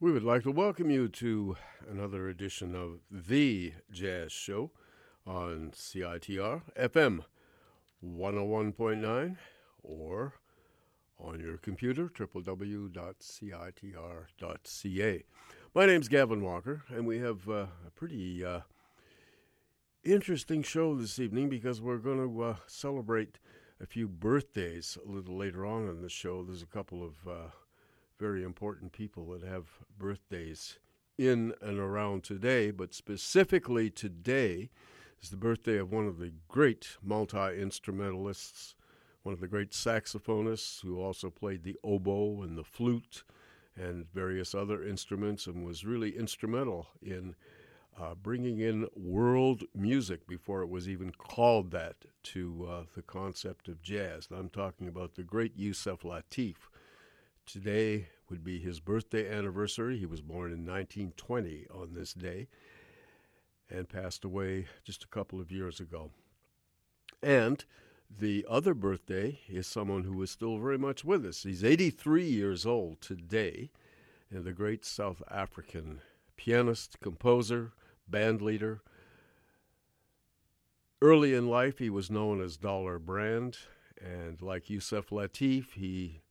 We would like to welcome you to another edition of The Jazz Show on CITR FM 101.9 or on your computer, www.citr.ca. My name's Gavin Walker, and we have a pretty interesting show this evening because we're going to celebrate a few birthdays a little later on in the show. There's a couple of very important people that have birthdays in and around today, but specifically today is the birthday of one of the great multi-instrumentalists, one of the great saxophonists who also played the oboe and the flute and various other instruments, and was really instrumental in bringing in world music, before it was even called that, to the concept of jazz. And I'm talking about the great Yusef Lateef. Today would be his birthday anniversary. He was born in 1920 on this day and passed away just a couple of years ago. And the other birthday is someone who is still very much with us. He's 83 years old today, and the great South African pianist, composer, band leader. Early in life, he was known as Dollar Brand, and like Yusef Lateef, he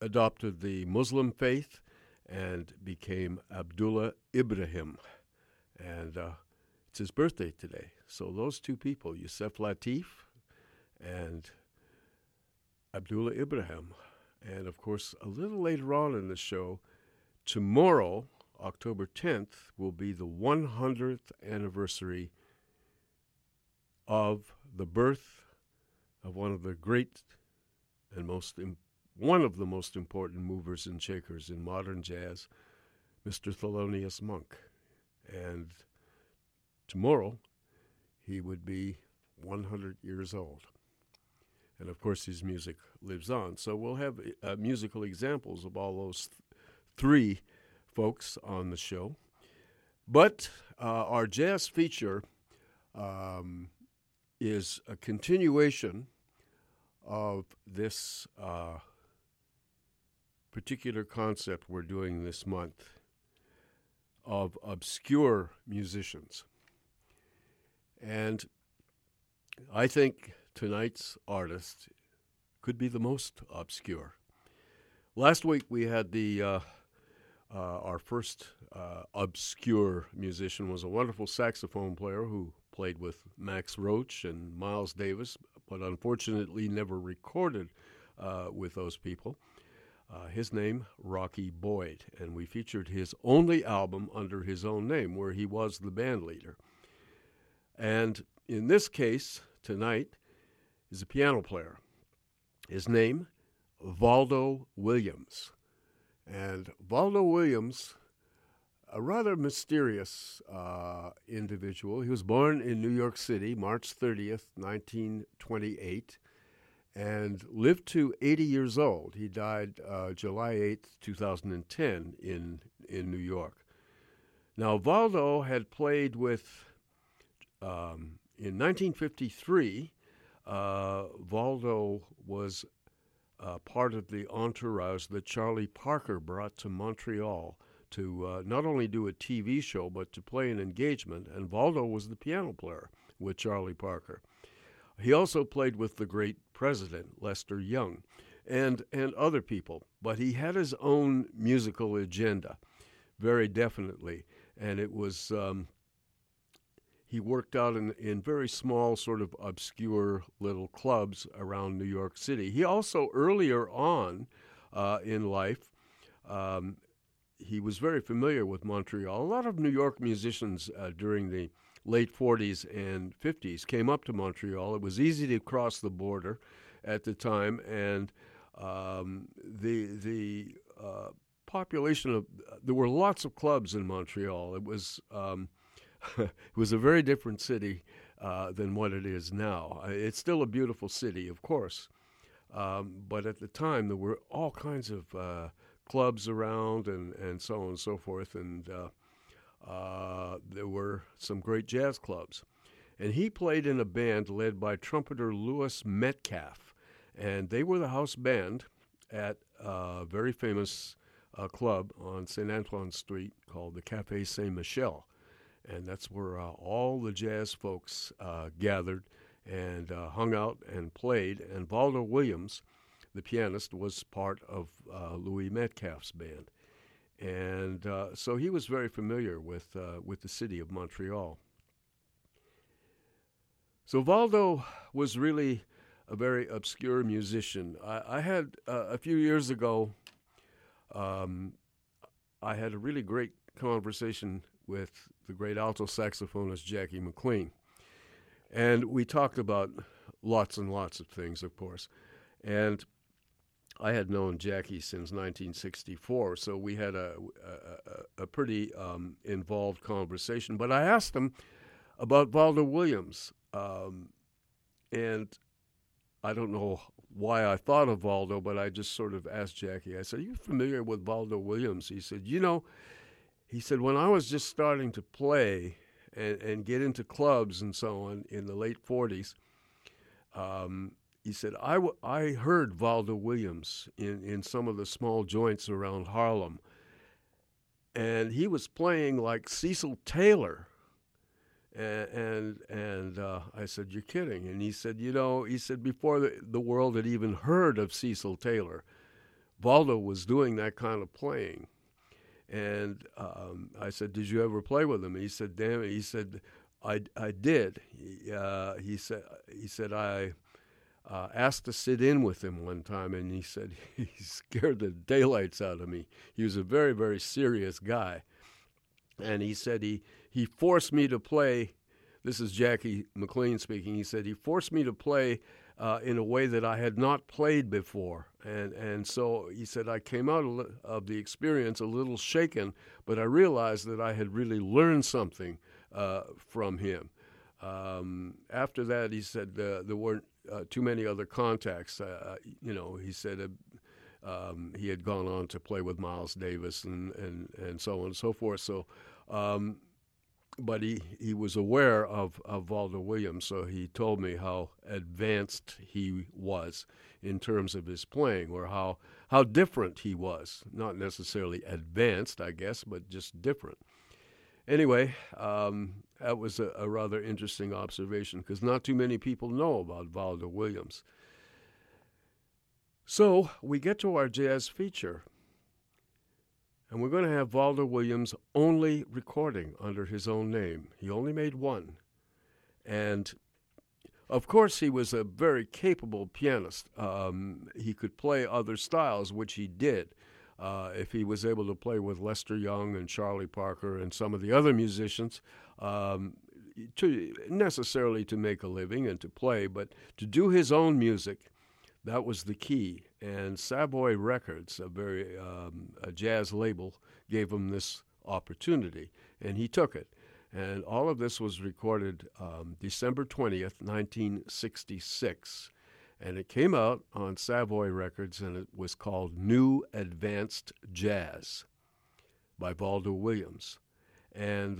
adopted the Muslim faith and became Abdullah Ibrahim. And it's his birthday today. So those two people, Yusef Lateef and Abdullah Ibrahim. And, of course, a little later on in the show, tomorrow, October 10th, will be the 100th anniversary of the birth of one of the great and one of the most important movers and shakers in modern jazz, Mr. Thelonious Monk. And tomorrow, he would be 100 years old. And, of course, his music lives on. So we'll have musical examples of all those three folks on the show. But our jazz feature is a continuation of this particular concept we're doing this month of obscure musicians. And I think tonight's artist could be the most obscure. Last week we had the our first obscure musician was a wonderful saxophone player who played with Max Roach and Miles Davis, but unfortunately never recorded with those people. His name, Rocky Boyd, and we featured his only album under his own name, where he was the band leader. And in this case, tonight, is a piano player. His name, Valdo Williams. And Valdo Williams, a rather mysterious individual. He was born in New York City, March 30th, 1928, and lived to 80 years old. He died July 8th, 2010 in New York. Now, Valdo had played with, in 1953, Valdo was part of the entourage that Charlie Parker brought to Montreal to not only do a TV show, but to play an engagement, and Valdo was the piano player with Charlie Parker. He also played with the great president, Lester Young, and other people, but he had his own musical agenda, very definitely, and it was... He worked out in very small, sort of obscure little clubs around New York City. He also, earlier on in life, he was very familiar with Montreal. A lot of New York musicians during the late 40s and 50s came up to Montreal. It was easy to cross the border at the time, and the population of... There were lots of clubs in Montreal. It was... It was a very different city than what it is now. It's still a beautiful city, of course. But at the time, there were all kinds of clubs around and so on and so forth. And there were some great jazz clubs. And he played in a band led by trumpeter Louis Metcalf. And they were the house band at a very famous club on St. Antoine Street called the Café Saint-Michel. And that's where all the jazz folks gathered and hung out and played. And Valdo Williams, the pianist, was part of Louis Metcalf's band. And so he was very familiar with the city of Montreal. So Valdo was really a very obscure musician. I had, a few years ago, I had a really great conversation with the great alto saxophonist Jackie McLean. And we talked about lots and lots of things, of course. And I had known Jackie since 1964, so we had a pretty involved conversation. But I asked him about Valdo Williams, and I don't know why I thought of Valdo, but I just sort of asked Jackie. I said, "Are you familiar with Valdo Williams?" He said, "You know," he said, "when I was just starting to play and get into clubs and so on in the late 40s, he said, I heard Valdo Williams in some of the small joints around Harlem. And he was playing like Cecil Taylor. And I said, you're kidding. And he said, you know, he said, before the world had even heard of Cecil Taylor, Valdo was doing that kind of playing. And I said, did you ever play with him? He said, damn it. He said, I did. He said, I asked to sit in with him one time, and he said he scared the daylights out of me. He was a very, very serious guy. And he said he forced me to play, this is Jackie McLean speaking, he said he forced me to play in a way that I had not played before. And so he said I came out of the experience a little shaken, but I realized that I had really learned something from him. After that, he said there weren't too many other contacts. You know, he said he had gone on to play with Miles Davis and so on and so forth. So, but he was aware of Valdo Williams, so he told me how advanced he was in terms of his playing, or how different he was. Not necessarily advanced, I guess, but just different. Anyway, that was a rather interesting observation because not too many people know about Valdo Williams. So we get to our jazz feature, and we're going to have Valdo Williams' only recording under his own name. He only made one. And, of course, he was a very capable pianist. He could play other styles, which he did. If he was able to play with Lester Young and Charlie Parker and some of the other musicians, necessarily to make a living and to play, but to do his own music, that was the key. And Savoy Records, a jazz label, gave him this opportunity, and he took it. And all of this was recorded December 20th, 1966. And it came out on Savoy Records, and it was called New Advanced Jazz by Valdo Williams. And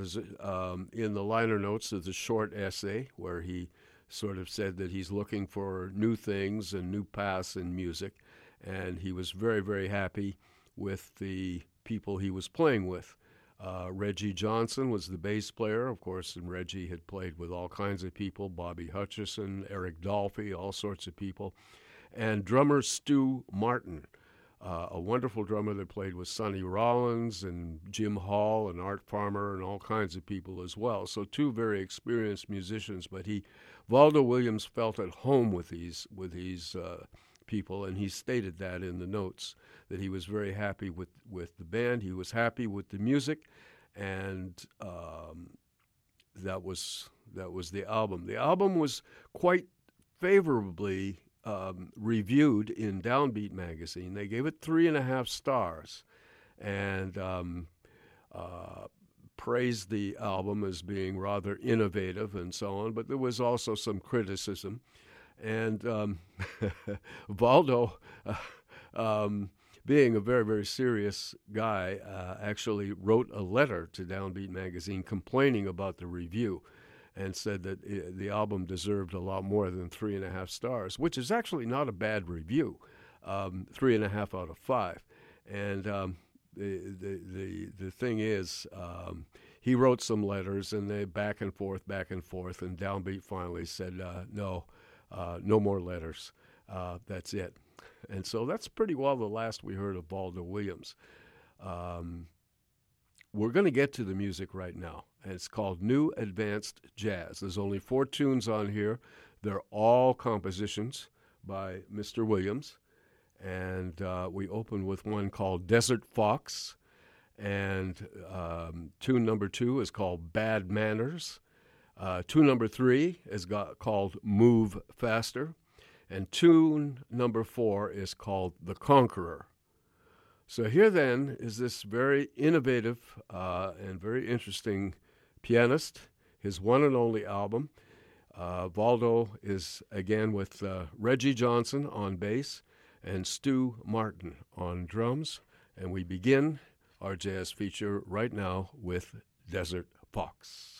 in the liner notes of the short essay where he sort of said that he's looking for new things and new paths in music, and he was very, very happy with the people he was playing with. Reggie Johnson was the bass player, of course, and Reggie had played with all kinds of people, Bobby Hutcherson, Eric Dolphy, all sorts of people, and drummer Stu Martin, a wonderful drummer that played with Sonny Rollins and Jim Hall and Art Farmer and all kinds of people as well. So two very experienced musicians, but Valdo Williams felt at home with these people, and he stated that in the notes, that he was very happy with the band. He was happy with the music, and that was the album. The album was quite favorably reviewed in Downbeat magazine. They gave it 3.5 stars, and praised the album as being rather innovative and so on, but there was also some criticism. And Valdo, being a very, very serious guy, actually wrote a letter to Downbeat magazine complaining about the review and said that the album deserved a lot more than 3.5 stars, which is actually not a bad review, 3.5 out of 5. And the thing is, he wrote some letters, and they back and forth, and Downbeat finally said, no more letters. That's it. And so that's pretty well the last we heard of Valdo Williams. We're going to get to the music right now. And it's called New Advanced Jazz. There's only 4 tunes on here. They're all compositions by Mr. Williams. And we open with one called Desert Fox. And tune number 2 is called Bad Manners. Tune number 3 is called Move Faster, and tune number 4 is called The Conqueror. So here then is this very innovative and very interesting pianist, his one and only album. Valdo is again with Reggie Johnson on bass and Stu Martin on drums. And we begin our jazz feature right now with Desert Fox.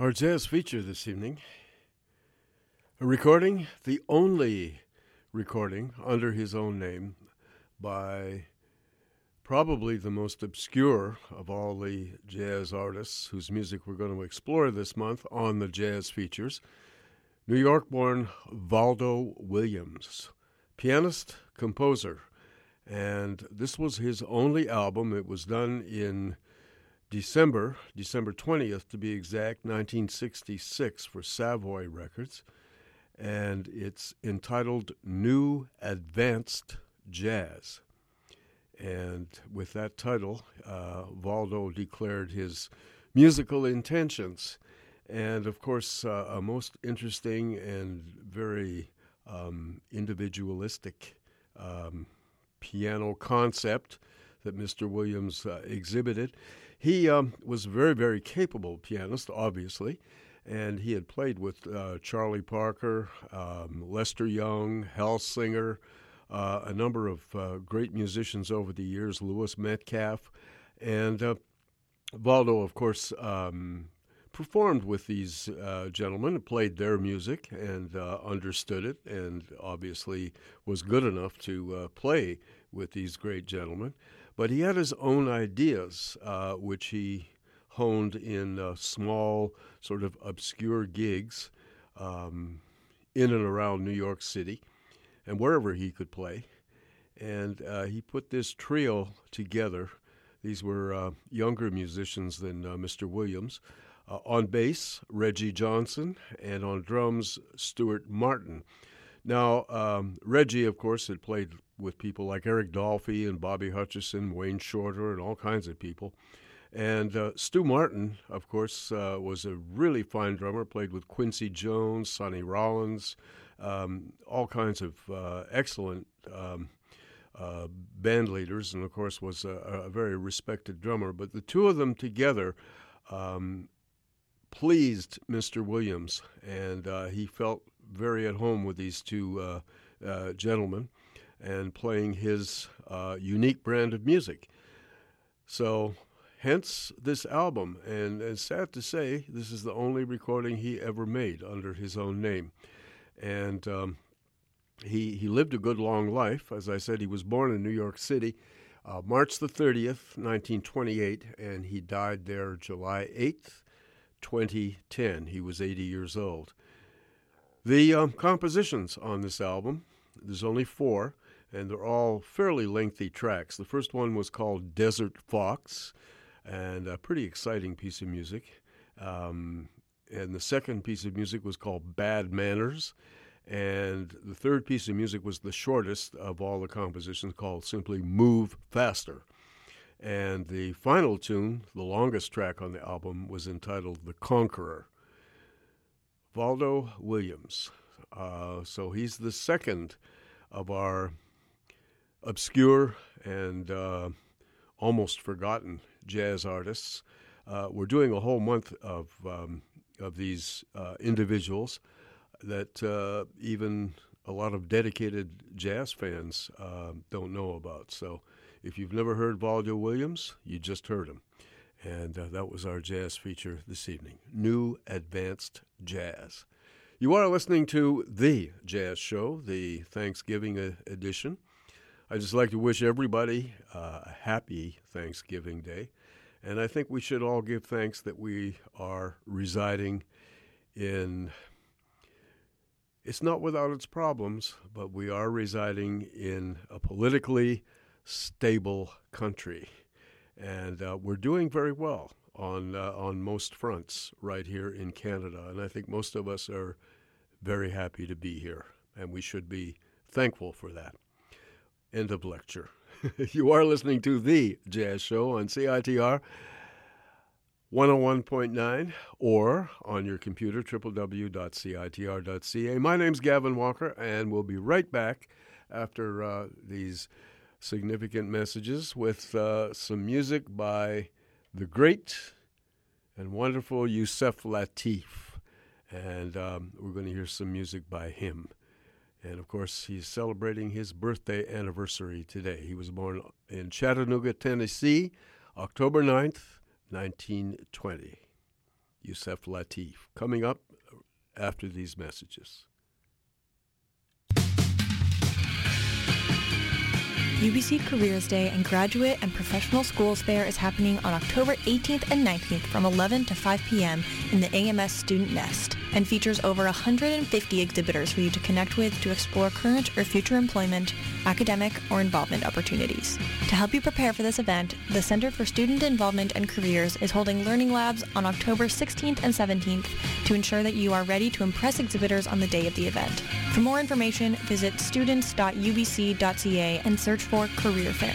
Our jazz feature this evening, a recording, the only recording under his own name by probably the most obscure of all the jazz artists whose music we're going to explore this month on the jazz features, New York-born Valdo Williams, pianist, composer, and this was his only album. It was done in December 20th to be exact, 1966 for Savoy Records, and it's entitled New Advanced Jazz. And with that title, Valdo declared his musical intentions. And, of course, a most interesting and very individualistic piano concept that Mr. Williams exhibited. He was a very, very capable pianist, obviously, and he had played with Charlie Parker, Lester Young, Hellsinger, a number of great musicians over the years, Louis Metcalf, and Valdo, of course, performed with these gentlemen, played their music and understood it, and obviously was good enough to play with these great gentlemen. But he had his own ideas, which he honed in small, sort of obscure gigs in and around New York City and wherever he could play. And he put this trio together. These were younger musicians than Mr. Williams. On bass, Reggie Johnson, and on drums, Stuart Martin. Now, Reggie, of course, had played with people like Eric Dolphy and Bobby Hutcherson, Wayne Shorter, and all kinds of people. And Stu Martin, of course, was a really fine drummer, played with Quincy Jones, Sonny Rollins, all kinds of excellent band leaders, and, of course, was a very respected drummer. But the two of them together pleased Mr. Williams, and he felt very at home with these two gentlemen and playing his unique brand of music. So hence this album, and it's sad to say this is the only recording he ever made under his own name. And he lived a good long life. As I said, he was born in New York City, March the 30th, 1928, and he died there July 8th, 2010. He was 80 years old. The compositions on this album, there's only four, and they're all fairly lengthy tracks. The first one was called Desert Fox, and a pretty exciting piece of music. And the second piece of music was called Bad Manners. And the third piece of music was the shortest of all the compositions, called simply Move Faster. And the final tune, the longest track on the album, was entitled The Conqueror. Valdo Williams. So he's the second of our obscure and almost forgotten jazz artists. We're doing a whole month of these individuals that even a lot of dedicated jazz fans don't know about. So if you've never heard Valdo Williams, you just heard him. And that was our jazz feature this evening, New Advanced Jazz. You are listening to The Jazz Show, the Thanksgiving edition. I'd just like to wish everybody a happy Thanksgiving Day. And I think we should all give thanks that we are residing in, it's not without its problems, but we are residing in a politically stable country. And we're doing very well on most fronts right here in Canada. And I think most of us are very happy to be here, and we should be thankful for that. End of lecture. You are listening to The Jazz Show on CITR 101.9 or on your computer, www.citr.ca. My name's Gavin Walker, and we'll be right back after these significant messages with some music by the great and wonderful Yusef Lateef. And we're going to hear some music by him. And, of course, he's celebrating his birthday anniversary today. He was born in Chattanooga, Tennessee, October 9th, 1920. Yusef Lateef. Coming up after these messages. UBC Careers Day and Graduate and Professional Schools Fair is happening on October 18th and 19th from 11 to 5 p.m. in the AMS Student Nest, and features over 150 exhibitors for you to connect with to explore current or future employment, academic, or involvement opportunities. To help you prepare for this event, the Center for Student Involvement and Careers is holding learning labs on October 16th and 17th to ensure that you are ready to impress exhibitors on the day of the event. For more information, visit students.ubc.ca and search for Career Fair.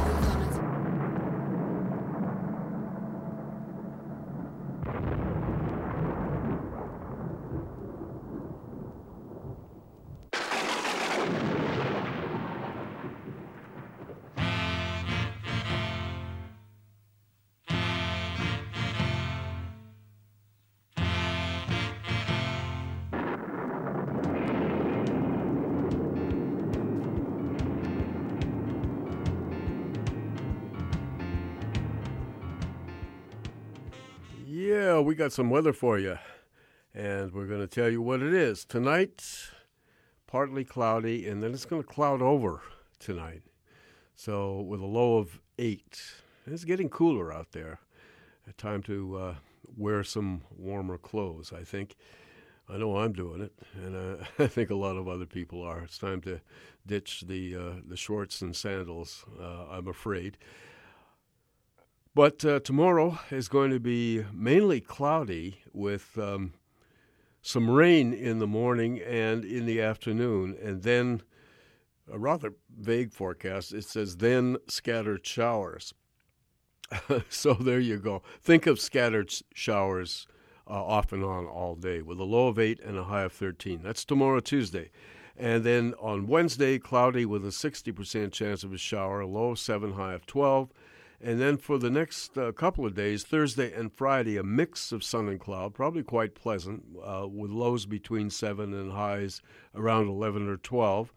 We got some weather for you, and we're going to tell you what it is. Tonight, partly cloudy, and then it's going to cloud over tonight, so with a low of 8. It's getting cooler out there. Time to wear some warmer clothes, I think. I know I'm doing it, and I think a lot of other people are. It's time to ditch the shorts and sandals, I'm afraid. But tomorrow is going to be mainly cloudy with some rain in the morning and in the afternoon, and then a rather vague forecast. It says then scattered showers. So there you go. Think of scattered showers off and on all day with a low of 8 and a high of 13. That's tomorrow, Tuesday. And then on Wednesday, cloudy with a 60% chance of a shower, a low of 7, high of 12. And then for the next couple of days, Thursday and Friday, a mix of sun and cloud, probably quite pleasant, with lows between 7 and highs around 11 or 12.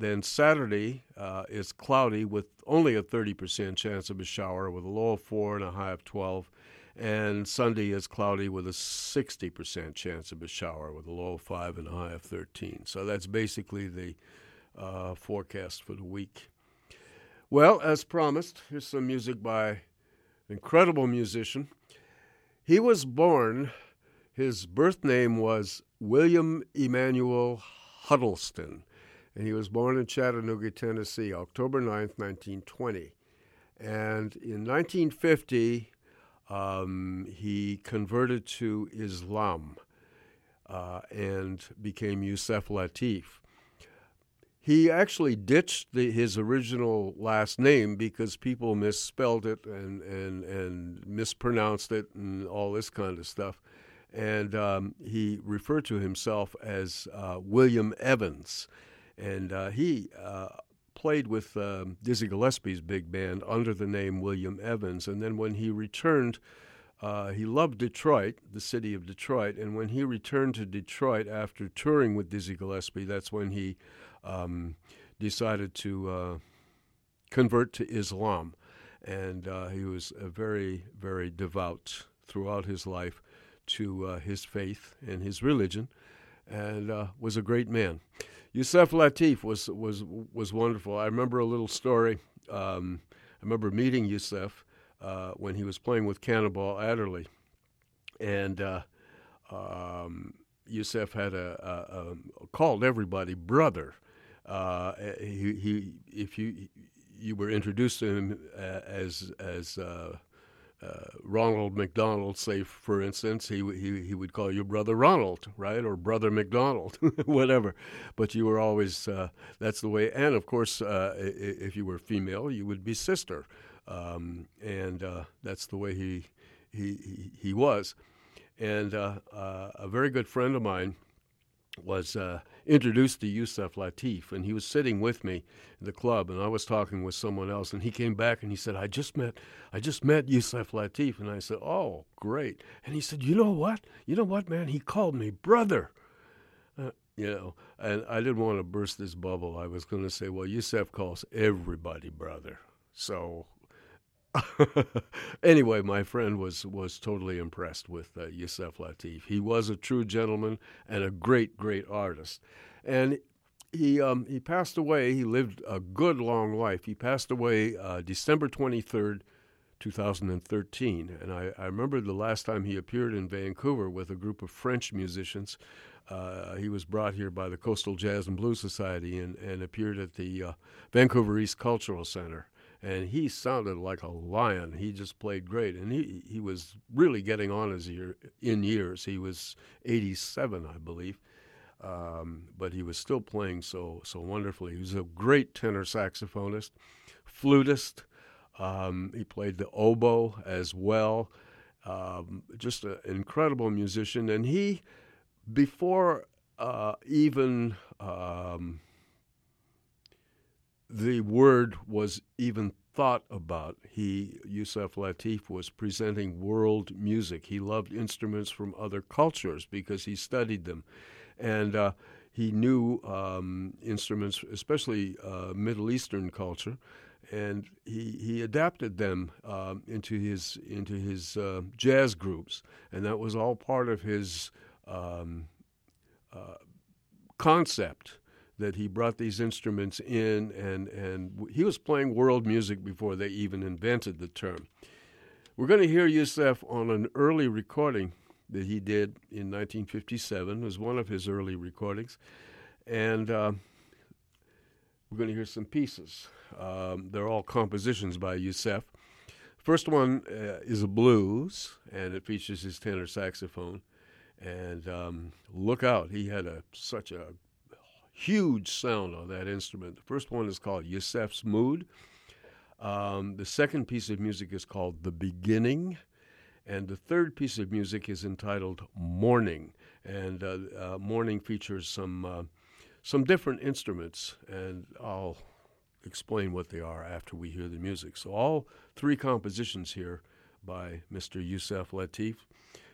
Then Saturday is cloudy with only a 30% chance of a shower, with a low of 4 and a high of 12. And Sunday is cloudy with a 60% chance of a shower, with a low of 5 and a high of 13. So that's basically the forecast for the week. Well, as promised, here's some music by an incredible musician. He was born, his birth name was William Emanuel Huddleston, and he was born in Chattanooga, Tennessee, October 9th, 1920. And in 1950, he converted to Islam and became Yusef Lateef. He actually ditched his original last name because people misspelled it and mispronounced it and all this kind of stuff. And he referred to himself as William Evans. And he played with Dizzy Gillespie's big band under the name William Evans. And then when he returned, he loved Detroit, the city of Detroit. And when he returned to Detroit after touring with Dizzy Gillespie, that's when he decided to convert to Islam, and he was very, very devout throughout his life to his faith and his religion, and was a great man. Yusef Lateef was wonderful. I remember a little story. I remember meeting Yusef when he was playing with Cannonball Adderley, and Yusef had called everybody brother. If you were introduced to him as Ronald McDonald, say for instance, he would call you Brother Ronald, right, or Brother McDonald, whatever. But you were always that's the way. And of course, if you were female, you would be sister. and that's the way he was. And a very good friend of mine was introduced to Yusef Lateef, and he was sitting with me in the club, and I was talking with someone else, and he came back and he said, I just met Yusef Lateef. And I said, oh, great. And he said, you know what, man, he called me brother. And I didn't want to burst this bubble. I was going to say, well, Yusef calls everybody brother. So anyway, my friend was totally impressed with Yusef Lateef. He was a true gentleman and a great, great artist. And he passed away. He lived a good long life. He passed away December 23rd, 2013. And I remember the last time he appeared in Vancouver with a group of French musicians. He was brought here by the Coastal Jazz and Blues Society and appeared at the Vancouver East Cultural Center. And he sounded like a lion. He just played great. And he was really getting on in years. He was 87, I believe. But he was still playing so wonderfully. He was a great tenor saxophonist, flutist. He played the oboe as well. Just an incredible musician. And he, before even... the word was even thought about, Yusef Lateef was presenting world music. He loved instruments from other cultures because he studied them. And he knew instruments, especially Middle Eastern culture, and he adapted them into his jazz groups. And that was all part of his concept, that he brought these instruments in, and he was playing world music before they even invented the term. We're going to hear Yusef on an early recording that he did in 1957. It was one of his early recordings. And we're going to hear some pieces. They're all compositions by Yusef. First one is a blues, and it features his tenor saxophone. And look out, he had such a huge sound on that instrument. The first one is called Yusef's Mood. The second piece of music is called The Beginning. And the third piece of music is entitled Morning. And Morning features some different instruments. And I'll explain what they are after we hear the music. So all three compositions here by Mr. Yusef Lateef.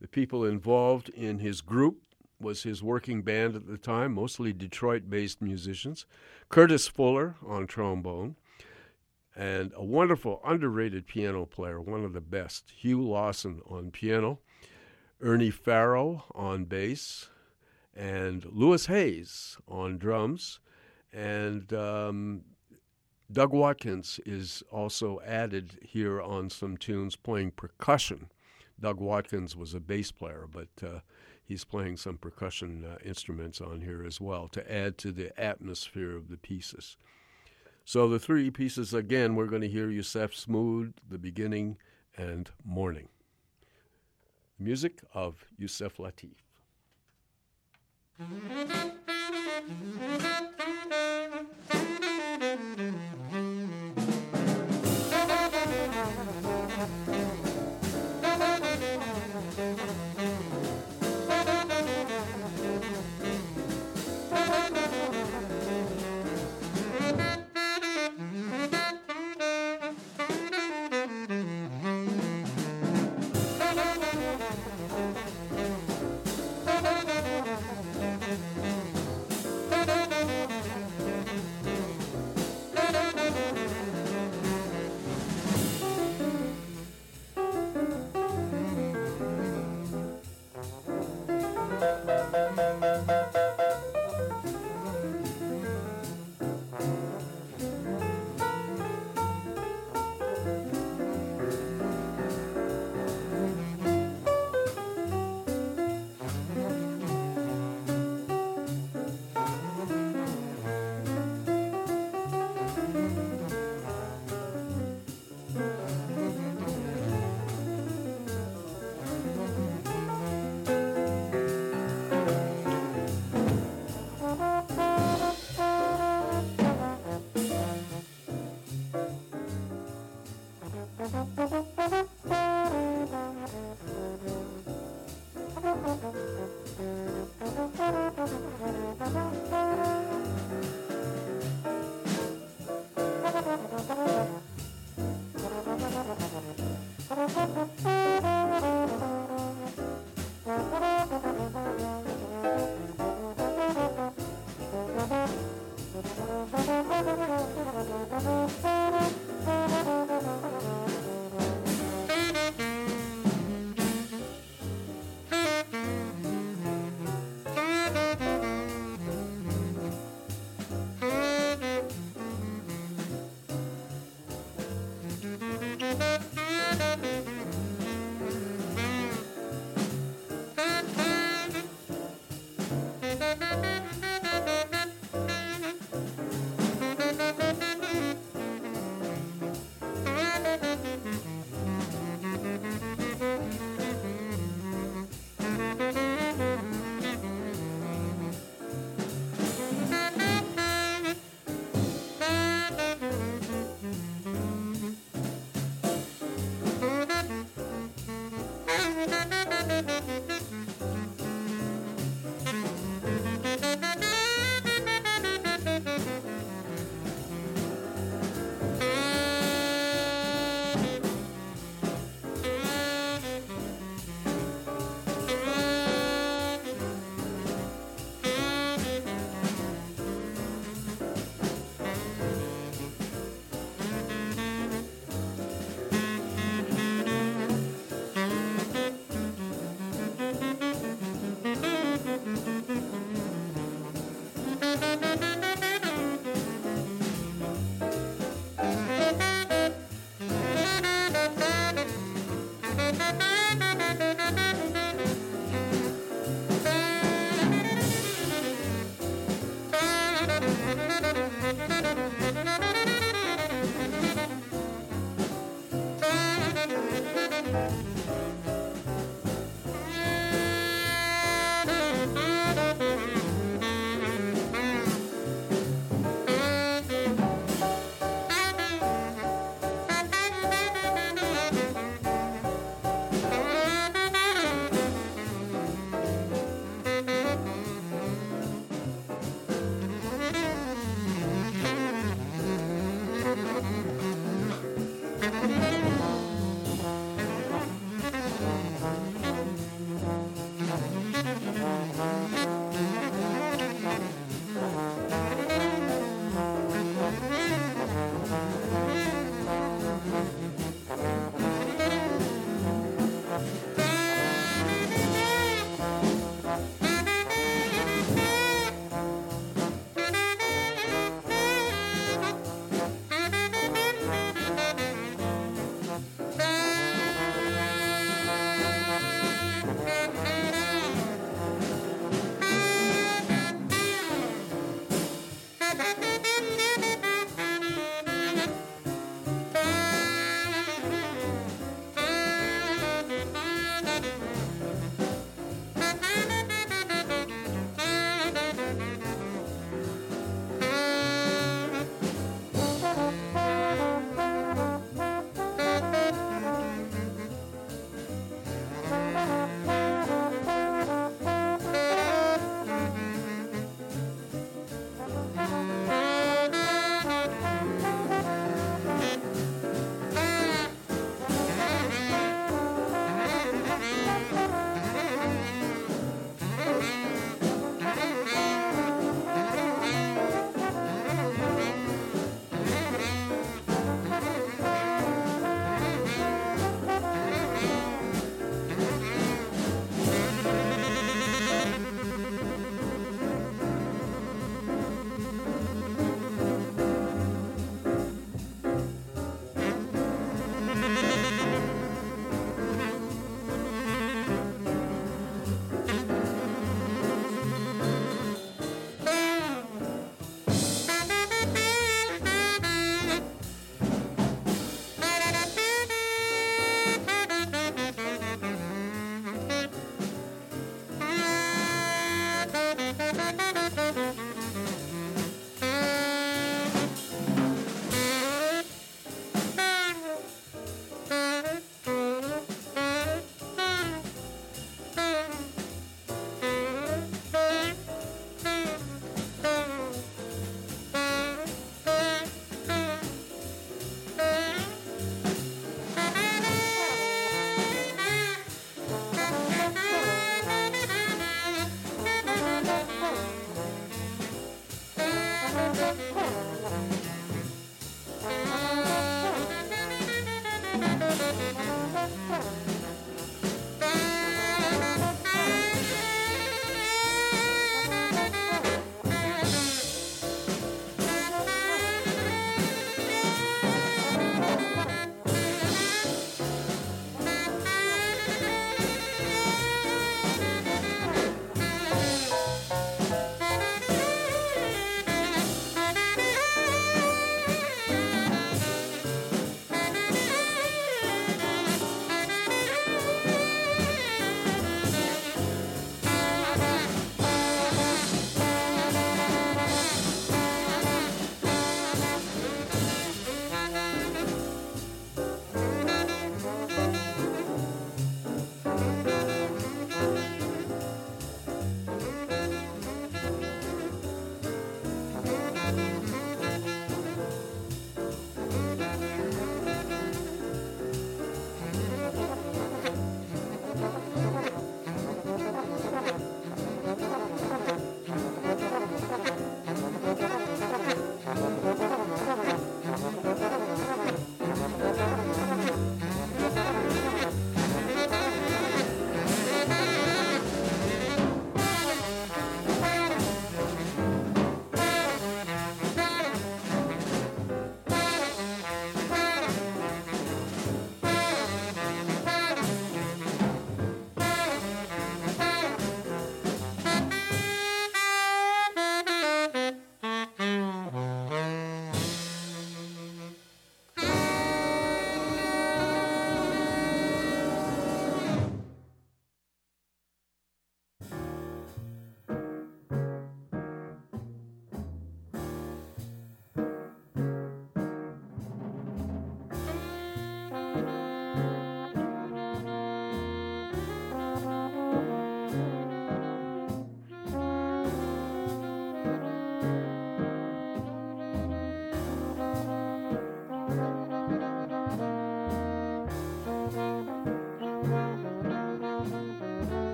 The people involved in his group was his working band at the time, mostly Detroit-based musicians. Curtis Fuller on trombone, and a wonderful underrated piano player, one of the best, Hugh Lawson on piano, Ernie Farrow on bass, and Lewis Hayes on drums, and Doug Watkins is also added here on some tunes playing percussion. Doug Watkins was a bass player, but he's playing some percussion instruments on here as well to add to the atmosphere of the pieces. So the three pieces, again, we're going to hear Yusef's Mood, The Beginning, and Morning. Music of Yusef Lateef.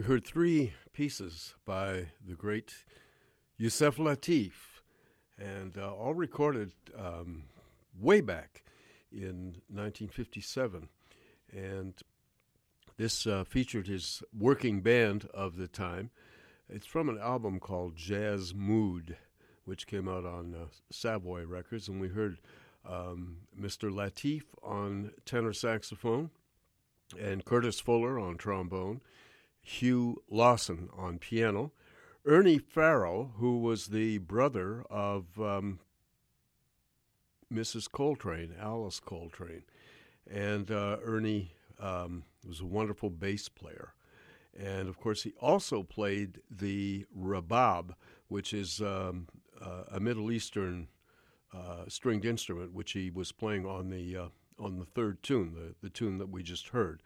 We heard three pieces by the great Yusef Lateef, and all recorded way back in 1957. And this featured his working band of the time. It's from an album called Jazz Mood, which came out on Savoy Records, and we heard Mr. Lateef on tenor saxophone, and Curtis Fuller on trombone, Hugh Lawson on piano, Ernie Farrow, who was the brother of Mrs. Coltrane, Alice Coltrane, and Ernie was a wonderful bass player. And, of course, he also played the rabab, which is a Middle Eastern stringed instrument, which he was playing on the third tune, the tune that we just heard.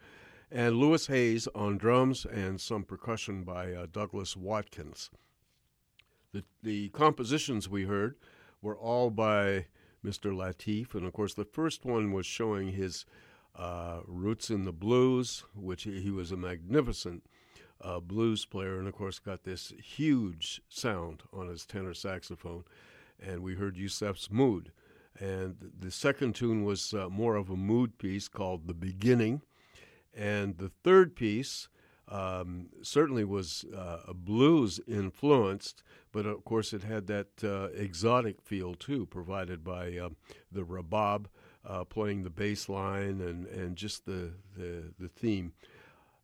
And Lewis Hayes on drums and some percussion by Douglas Watkins. The compositions we heard were all by Mr. Lateef, and, of course, the first one was showing his roots in the blues, which he was a magnificent blues player, and of course got this huge sound on his tenor saxophone. And we heard Yusef's Mood. And the second tune was more of a mood piece called The Beginning. And the third piece certainly was blues influenced, but of course it had that exotic feel too, provided by the rabab, playing the bass line and just the theme.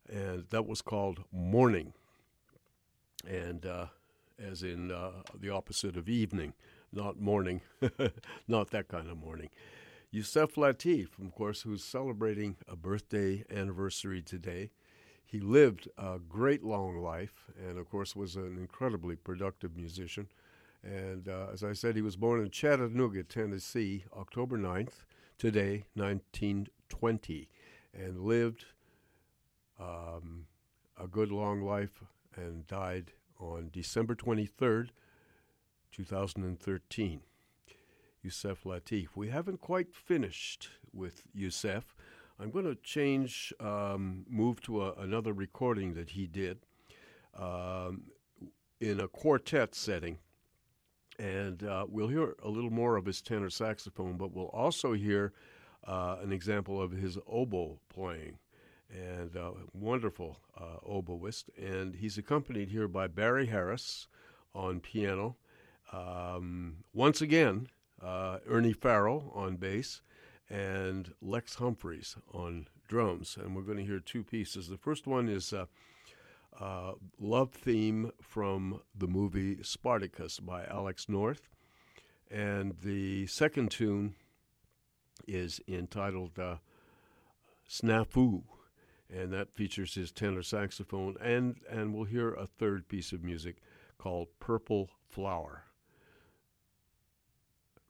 And that was called Morning, and as in the opposite of evening, not morning, not that kind of morning. Yusef Lateef, of course, who's celebrating a birthday anniversary today. He lived a great long life and, of course, was an incredibly productive musician. And as I said, he was born in Chattanooga, Tennessee, October 9th, today, 1920, and lived a good long life and died on December 23rd, 2013. Yusef Lateef. We haven't quite finished with Yusef. I'm going to change, move to another recording that he did in a quartet setting. And we'll hear a little more of his tenor saxophone, but we'll also hear an example of his oboe playing. And a wonderful oboist. And he's accompanied here by Barry Harris on piano. Once again, Ernie Farrow on bass and Lex Humphreys on drums. And we're going to hear two pieces. The first one is love theme from the movie Spartacus by Alex North. And the second tune is entitled Snafu, and that features his tenor saxophone. And we'll hear a third piece of music called Purple Flower,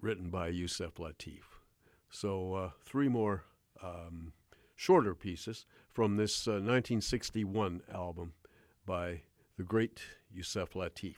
written by Yusef Lateef. So three more shorter pieces from this 1961 album by the great Yusef Lateef.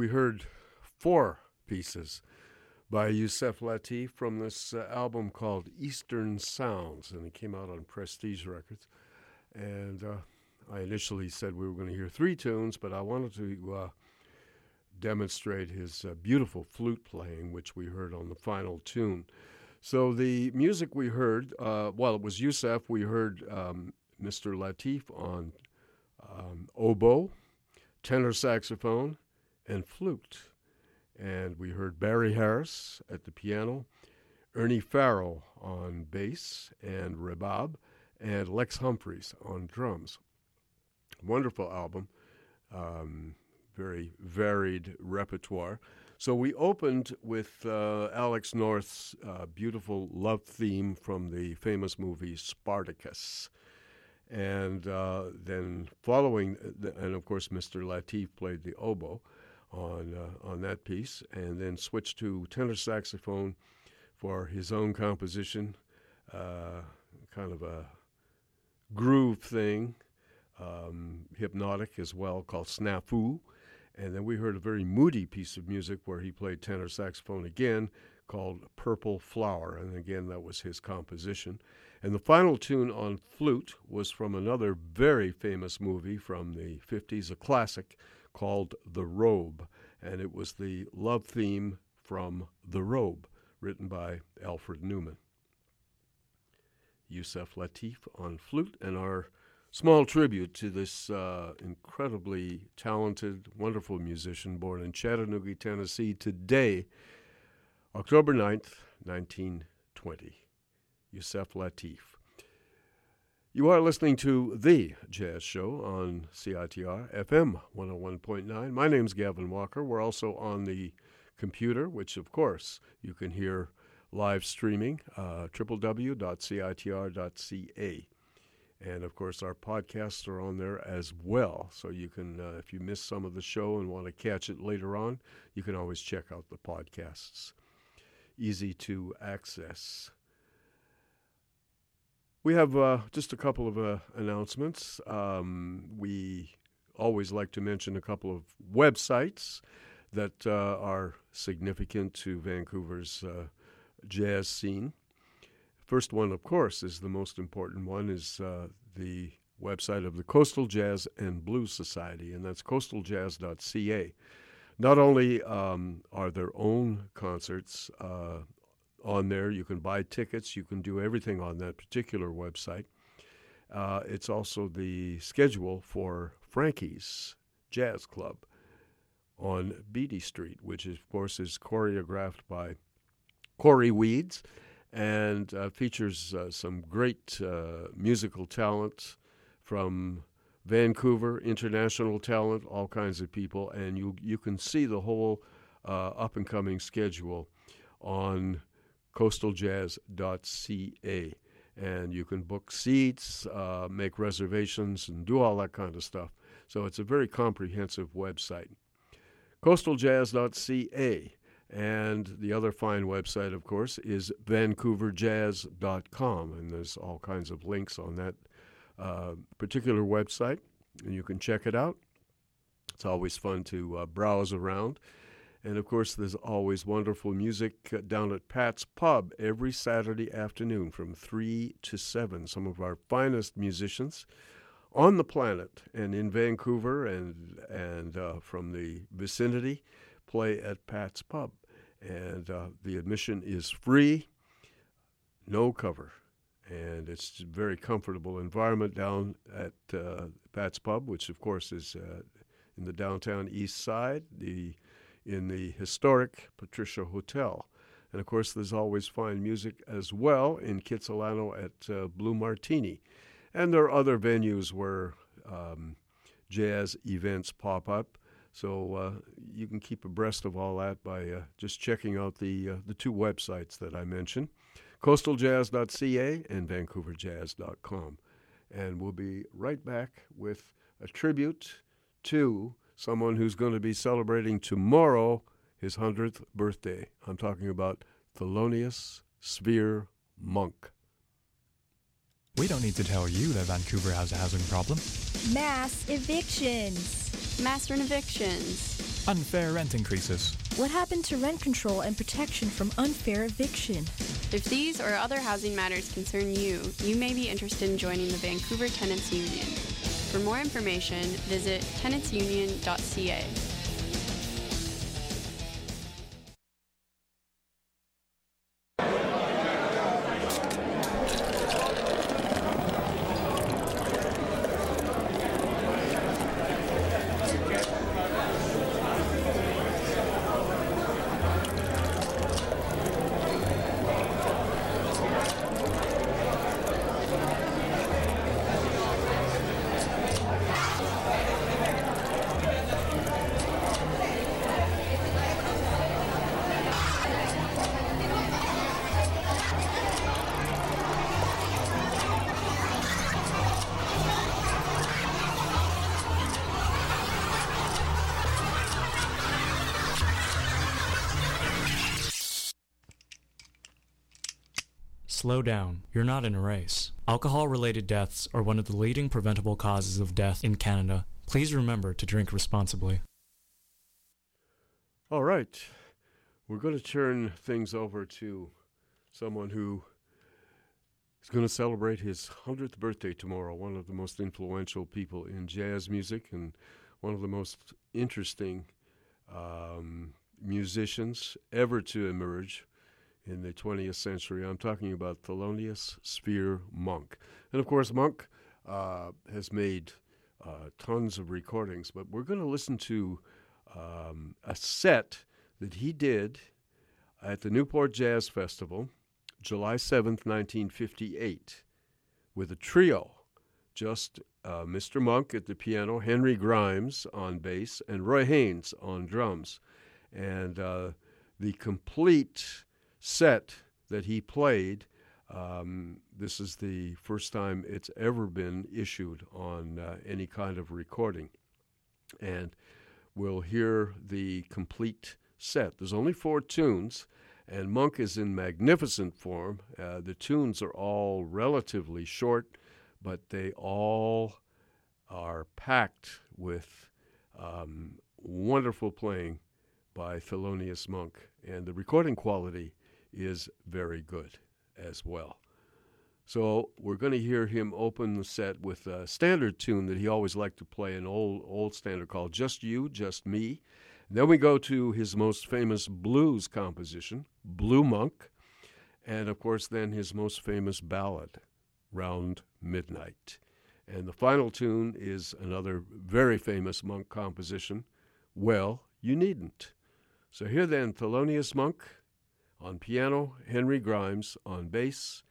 we heard four pieces by Yusef Lateef from this album called Eastern Sounds, and it came out on Prestige Records. And I initially said we were going to hear three tunes, but I wanted to demonstrate his beautiful flute playing, which we heard on the final tune. So the music we heard, well, it was Yusef. We heard Mr. Lateef on oboe, tenor saxophone, and flute. And we heard Barry Harris at the piano, Ernie Farrow on bass and rebab, and Lex Humphreys on drums. Wonderful album, very varied repertoire. So we opened with Alex North's beautiful love theme from the famous movie Spartacus. And then following, and of course Mr. Lateef played the oboe on that piece, and then switched to tenor saxophone for his own composition, kind of a groove thing, hypnotic as well, called Snafu. And then we heard a very moody piece of music where he played tenor saxophone again, called Purple Flower, and again that was his composition. And the final tune on flute was from another very famous movie from the 50s, a classic called The Robe, and it was the love theme from The Robe, written by Alfred Newman. Yusef Lateef on flute, and our small tribute to this incredibly talented, wonderful musician born in Chattanooga, Tennessee, today, October 9th, 1920. Yusef Lateef. You are listening to The Jazz Show on CITR FM 101.9. My name's Gavin Walker. We're also on the computer, which, of course, you can hear live streaming, www.citr.ca. And, of course, our podcasts are on there as well. So you can, if you miss some of the show and want to catch it later on, you can always check out the podcasts. Easy to access. We have just a couple of announcements. We always like to mention a couple of websites that are significant to Vancouver's jazz scene. First one, of course, is the most important one, is the website of the Coastal Jazz and Blues Society, and that's coastaljazz.ca. Not only are their own concerts on there. You can buy tickets. You can do everything on that particular website. It's also the schedule for Frankie's Jazz Club on Beatty Street, which, of course, is choreographed by Corey Weeds and features some great musical talent from Vancouver, international talent, all kinds of people. And you can see the whole up-and-coming schedule on coastaljazz.ca, and you can book seats, make reservations, and do all that kind of stuff. So it's a very comprehensive website, coastaljazz.ca. And the other fine website, of course, is vancouverjazz.com, and there's all kinds of links on that particular website, and you can check it out. It's always fun to browse around. And, of course, there's always wonderful music down at Pat's Pub every Saturday afternoon from 3 to 7. Some of our finest musicians on the planet and in Vancouver and from the vicinity play at Pat's Pub. And the admission is free, no cover. And it's a very comfortable environment down at Pat's Pub, which, of course, is in the downtown east side, in the historic Patricia Hotel. And, of course, there's always fine music as well in Kitsilano at Blue Martini. And there are other venues where jazz events pop up. So you can keep abreast of all that by just checking out the two websites that I mentioned, coastaljazz.ca and vancouverjazz.com. And we'll be right back with a tribute to someone who's going to be celebrating tomorrow his 100th birthday. I'm talking about Thelonious Sphere Monk. We don't need to tell you that Vancouver has a housing problem. Mass evictions. Mass rent evictions. Unfair rent increases. What happened to rent control and protection from unfair eviction? If these or other housing matters concern you, you may be interested in joining the Vancouver Tenants Union. For more information, visit tenantsunion.ca. Slow down. You're not in a race. Alcohol-related deaths are one of the leading preventable causes of death in Canada. Please remember to drink responsibly. All right. We're going to turn things over to someone who is going to celebrate his 100th birthday tomorrow, one of the most influential people in jazz music and one of the most interesting musicians ever to emerge in the 20th century. I'm talking about Thelonious Sphere Monk. And, of course, Monk has made tons of recordings, but we're going to listen to a set that he did at the Newport Jazz Festival, July 7th, 1958, with a trio, just Mr. Monk at the piano, Henry Grimes on bass, and Roy Haynes on drums. And the complete set that he played. This is the first time it's ever been issued on any kind of recording. And we'll hear the complete set. There's only 4 tunes, and Monk is in magnificent form. The tunes are all relatively short, but they all are packed with wonderful playing by Thelonious Monk, and the recording quality is very good as well. So we're going to hear him open the set with a standard tune that he always liked to play, an old standard called Just You, Just Me. And then we go to his most famous blues composition, Blue Monk, and of course then his most famous ballad, Round Midnight. And the final tune is another very famous Monk composition, Well, You Needn't. So here then, Thelonious Monk on piano, Henry Grimes on bass,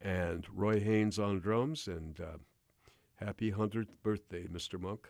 and Roy Haynes on drums. And happy 100th birthday, Mr. Monk.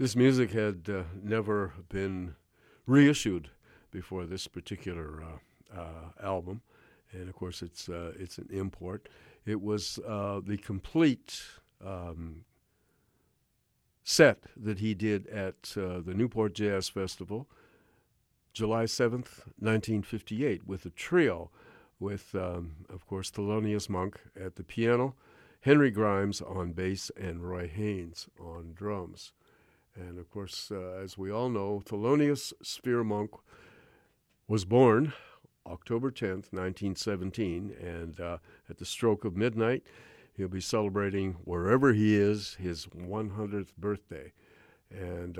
This music had never been reissued before this particular album, and of course it's an import. It was the complete set that he did at the Newport Jazz Festival, July 7th, 1958, with a trio with, of course, Thelonious Monk at the piano, Henry Grimes on bass, and Roy Haynes on drums. And, of course, as we all know, Thelonious Sphere Monk was born October 10th, 1917, and at the stroke of midnight, he'll be celebrating, wherever he is, his 100th birthday. And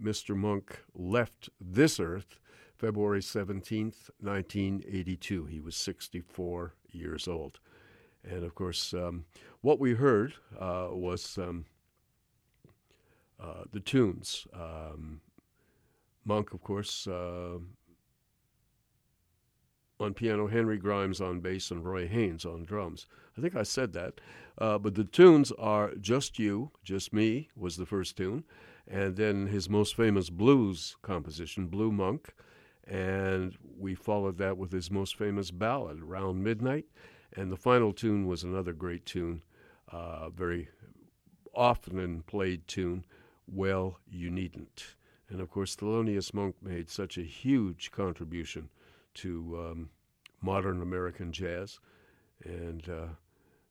Mr. Monk left this earth February 17th, 1982. He was 64 years old. And, of course, what we heard was the tunes. Monk, of course, on piano, Henry Grimes on bass, and Roy Haynes on drums. I think I said that. But the tunes are Just You, Just Me was the first tune, and then his most famous blues composition, Blue Monk, and we followed that with his most famous ballad, Round Midnight, and the final tune was another great tune, very often played tune, Well, You Needn't. And, of course, Thelonious Monk made such a huge contribution to modern American jazz, and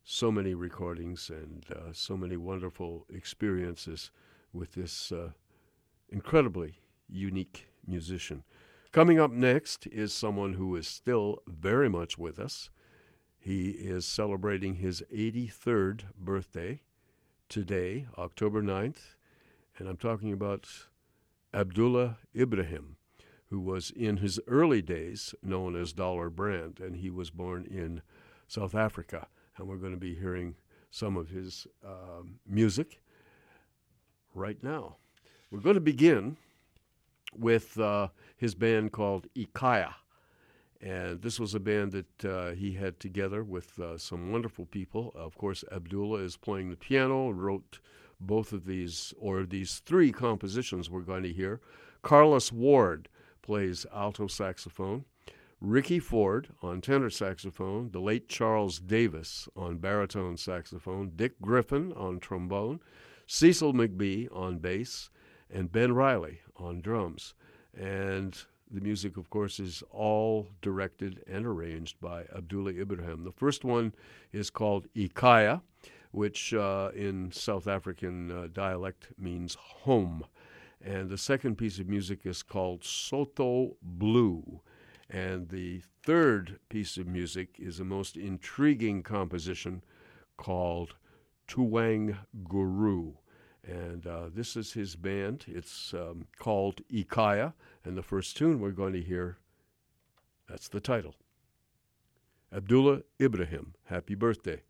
so many recordings and so many wonderful experiences with this incredibly unique musician. Coming up next is someone who is still very much with us. He is celebrating his 83rd birthday today, October 9th, and I'm talking about Abdullah Ibrahim, who was in his early days known as Dollar Brand, and he was born in South Africa. And we're going to be hearing some of his music right now. We're going to begin with his band called Ekaya. And this was a band that he had together with some wonderful people. Of course, Abdullah is playing the piano, wrote both of these, or these three compositions we're going to hear. Carlos Ward plays alto saxophone, Ricky Ford on tenor saxophone, the late Charles Davis on baritone saxophone, Dick Griffin on trombone, Cecil McBee on bass, and Ben Riley on drums. And the music, of course, is all directed and arranged by Abdullah Ibrahim. The first one is called Ekaya, which in South African dialect means home. And the second piece of music is called Soto Blue. And the third piece of music is a most intriguing composition called Tuwang Guru. And this is his band. It's called Ekaya. And the first tune we're going to hear, that's the title. Abdullah Ibrahim, happy birthday.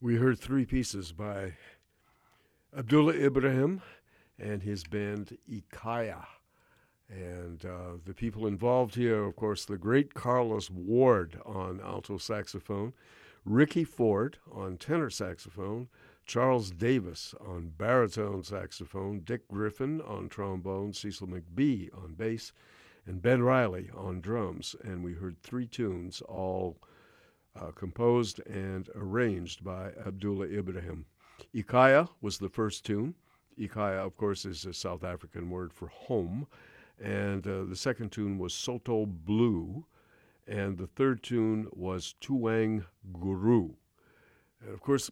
We heard three pieces by Abdullah Ibrahim and his band Ekaya. And the people involved here, of course, the great Carlos Ward on alto saxophone, Ricky Ford on tenor saxophone, Charles Davis on baritone saxophone, Dick Griffin on trombone, Cecil McBee on bass, and Ben Riley on drums. And we heard three tunes, all composed and arranged by Abdullah Ibrahim. Ekaya was the first tune. Ekaya, of course, is a South African word for home. And the second tune was Soto Blue. And the third tune was Tuang Guru. And, of course,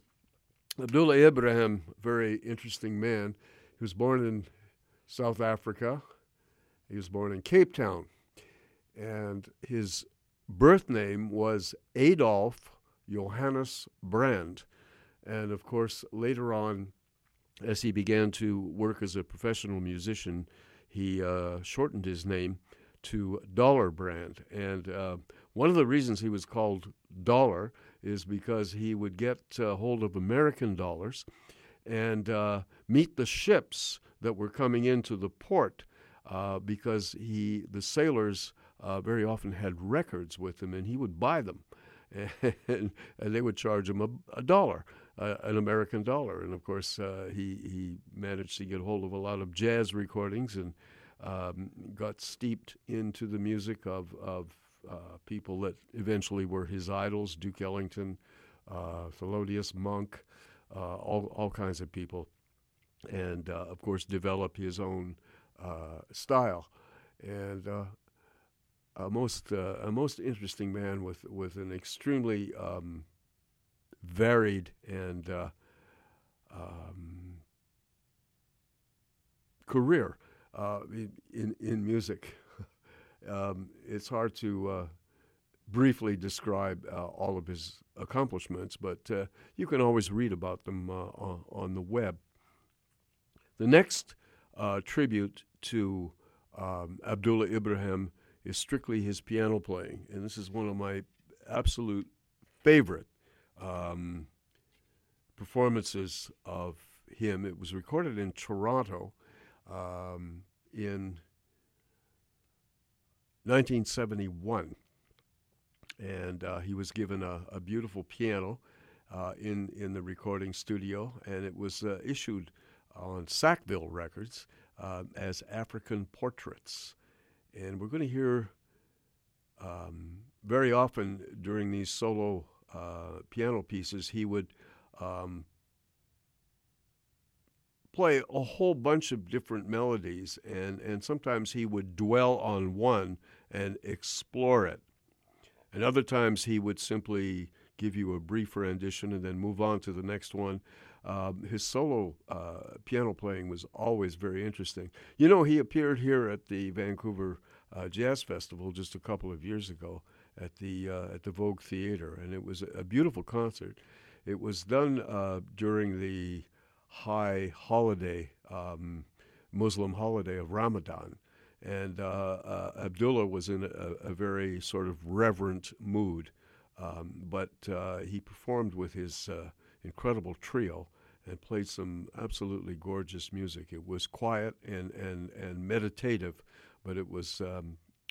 Abdullah Ibrahim, very interesting man. He was born in South Africa. He was born in Cape Town. And his birth name was Adolf Johannes Brand. And, of course, later on, as he began to work as a professional musician, he shortened his name to Dollar Brand. And one of the reasons he was called Dollar is because he would get hold of American dollars and meet the ships that were coming into the port because the sailors very often had records with him, and he would buy them, and they would charge him a dollar, an American dollar. And, of course, he managed to get hold of a lot of jazz recordings and got steeped into the music of people that eventually were his idols, Duke Ellington, Thelonious Monk, all kinds of people, and, of course, developed his own style. And a most interesting man with an extremely varied and career in music. It's hard to briefly describe all of his accomplishments, but you can always read about them on the web. The next tribute to Abdullah Ibrahim is strictly his piano playing, and this is one of my absolute favorite performances of him. It was recorded in Toronto in 1971, and he was given a beautiful piano in the recording studio, and it was issued on Sackville Records as African Portraits. And we're going to hear very often during these solo piano pieces, he would play a whole bunch of different melodies, and sometimes he would dwell on one and explore it. And other times he would simply give you a brief rendition and then move on to the next one. His solo piano playing was always very interesting. You know, he appeared here at the Vancouver Jazz Festival just a couple of years ago at the Vogue Theater, and it was a beautiful concert. It was done during the high holiday, Muslim holiday of Ramadan, and Abdullah was in a very sort of reverent mood, but he performed with his incredible trio and played some absolutely gorgeous music. It was quiet and meditative, but it was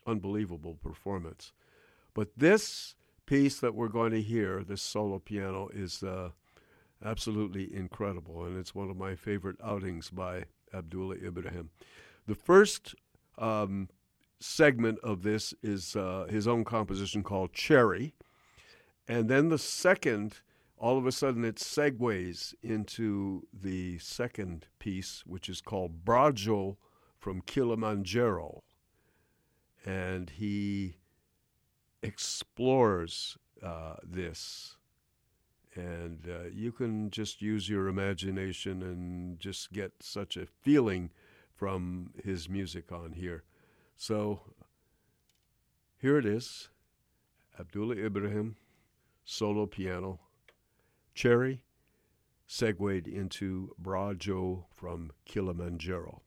unbelievable performance. But this piece that we're going to hear, this solo piano, is absolutely incredible, and it's one of my favorite outings by Abdullah Ibrahim. The first segment of this is his own composition called Cherry, and then the second, all of a sudden it segues into the second piece, which is called Brajo from Kilimanjaro, and he explores this. And you can just use your imagination and just get such a feeling from his music on here. So here it is, Abdullah Ibrahim, solo piano, Cherry, segued into Brajo from Kilimanjaro.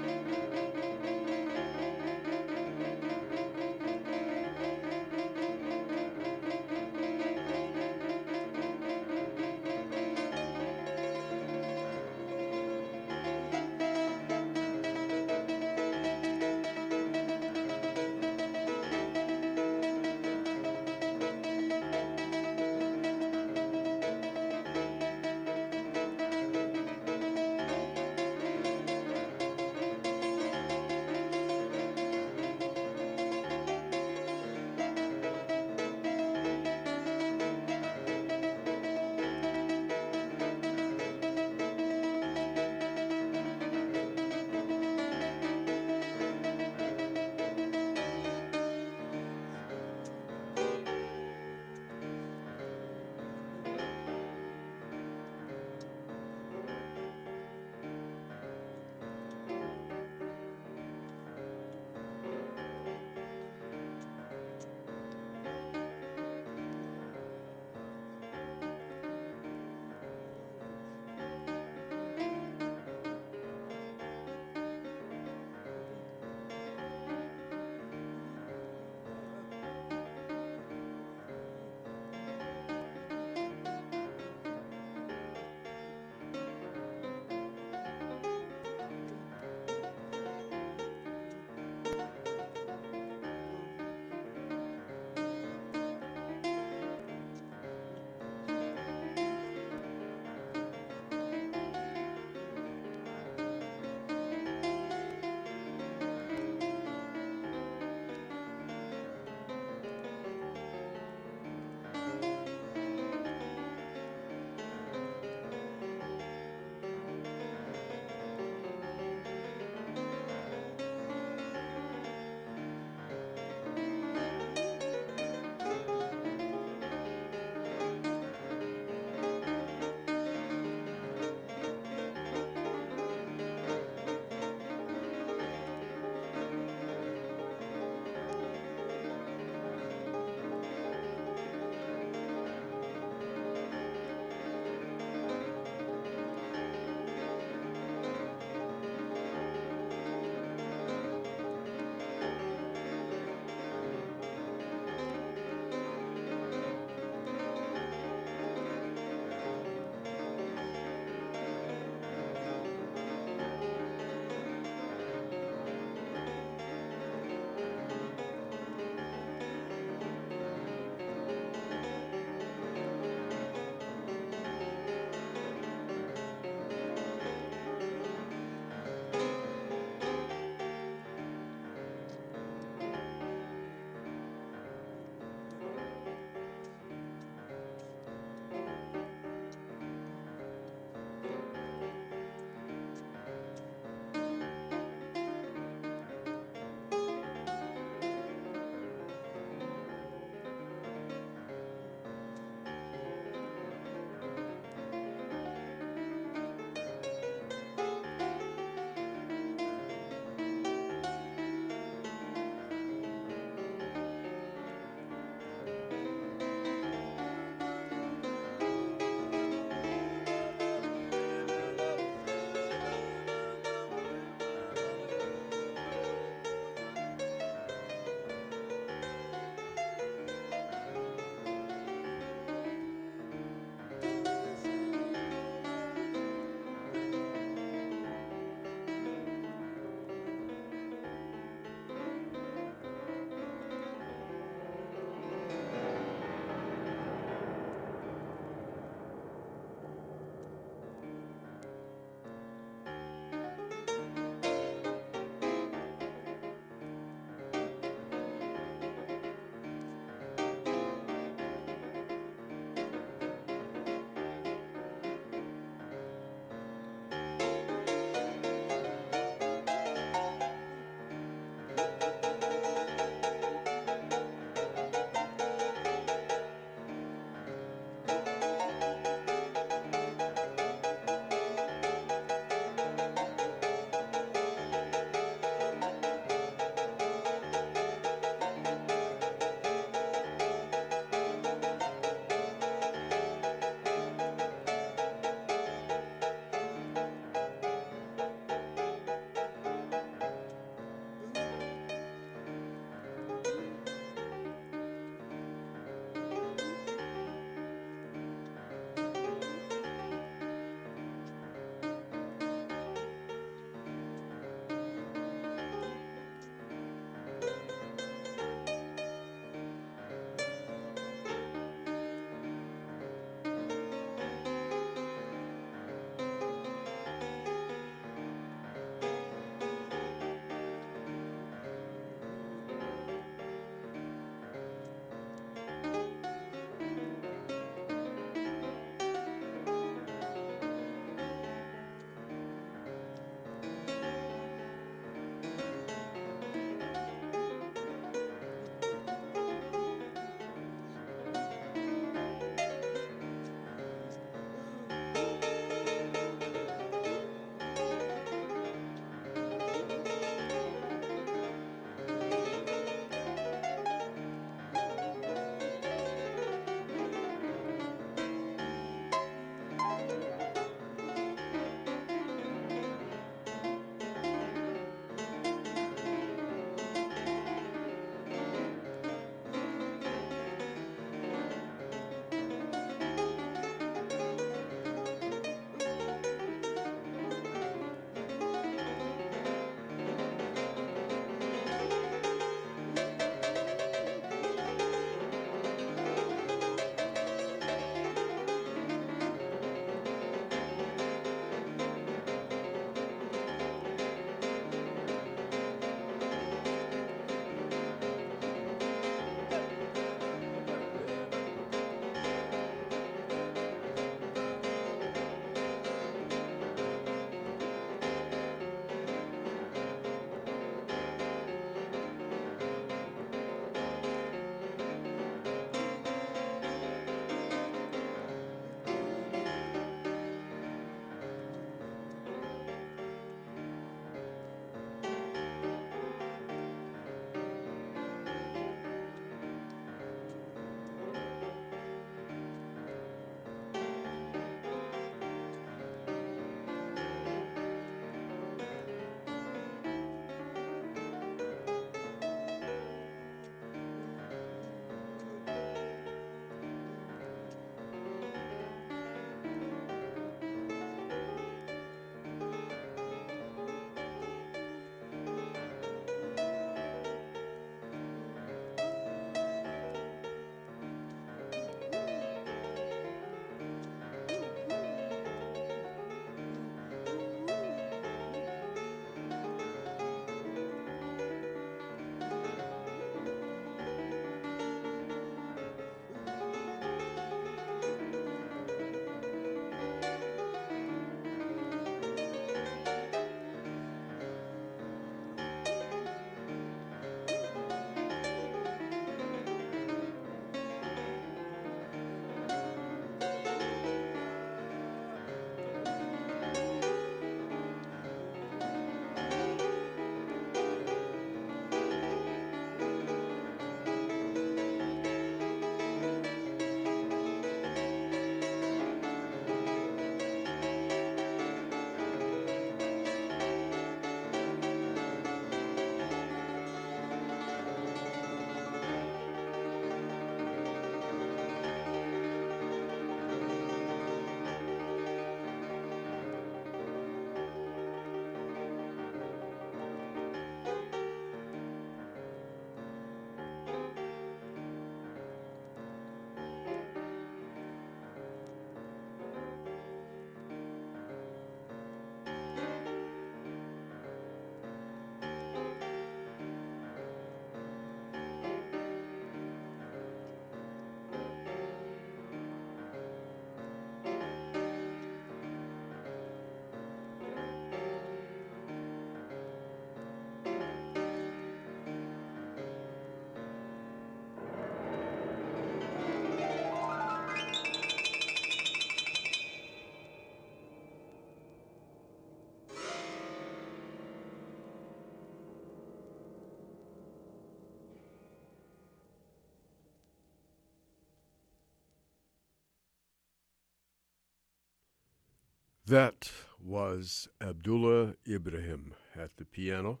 That was Abdullah Ibrahim at the piano,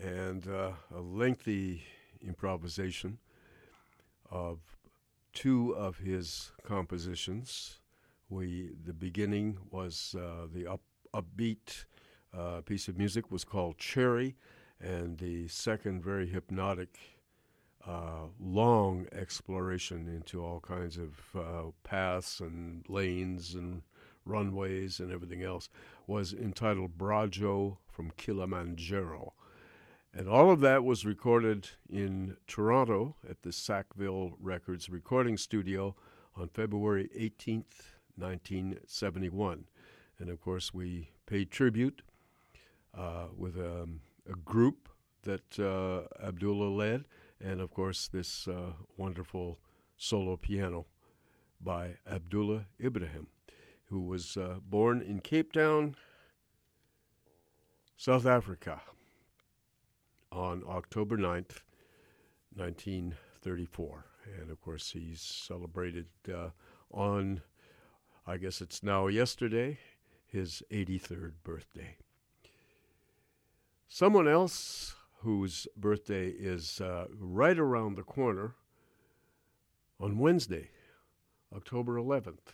and a lengthy improvisation of two of his compositions. The beginning was the upbeat piece of music was called Cherry, and the second very hypnotic long exploration into all kinds of paths and lanes and runways and everything else was entitled Brajo from Kilimanjaro. And all of that was recorded in Toronto at the Sackville Records recording studio on February 18th, 1971. And of course, we paid tribute with a group that Abdullah led, and of course, this wonderful solo piano by Abdullah Ibrahim, who was born in Cape Town, South Africa, on October 9th, 1934. And of course, he's celebrated on, I guess it's now yesterday, his 83rd birthday. Someone else whose birthday is right around the corner on Wednesday, October 11th,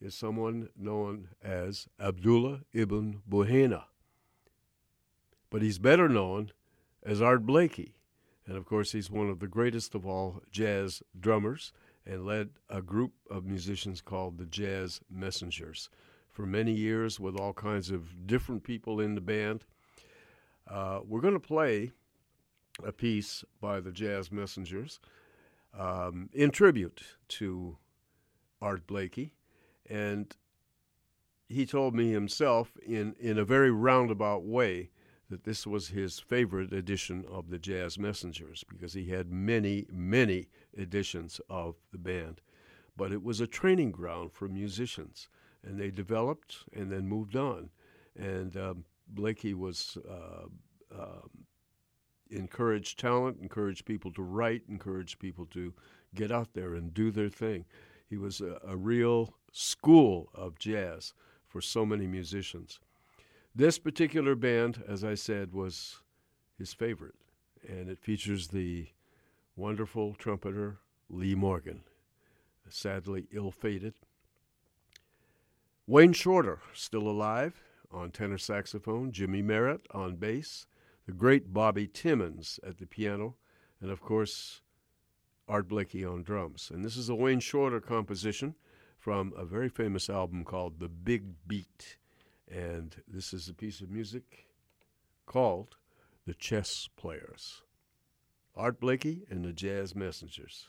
is someone known as Abdullah Ibn Buhaina. But he's better known as Art Blakey. And of course, he's one of the greatest of all jazz drummers and led a group of musicians called the Jazz Messengers for many years with all kinds of different people in the band. We're going to play a piece by the Jazz Messengers in tribute to Art Blakey. And he told me himself in a very roundabout way that this was his favorite edition of the Jazz Messengers because he had many, many editions of the band. But it was a training ground for musicians, and they developed and then moved on. And Blakey was encouraged talent, encouraged people to write, encouraged people to get out there and do their thing. He was a real school of jazz for so many musicians. This particular band, as I said, was his favorite, and it features the wonderful trumpeter Lee Morgan, sadly ill-fated. Wayne Shorter, still alive, on tenor saxophone, Jimmy Merritt on bass, the great Bobby Timmons at the piano, and of course, Art Blakey on drums. And this is a Wayne Shorter composition from a very famous album called The Big Beat. And this is a piece of music called The Chess Players. Art Blakey and the Jazz Messengers.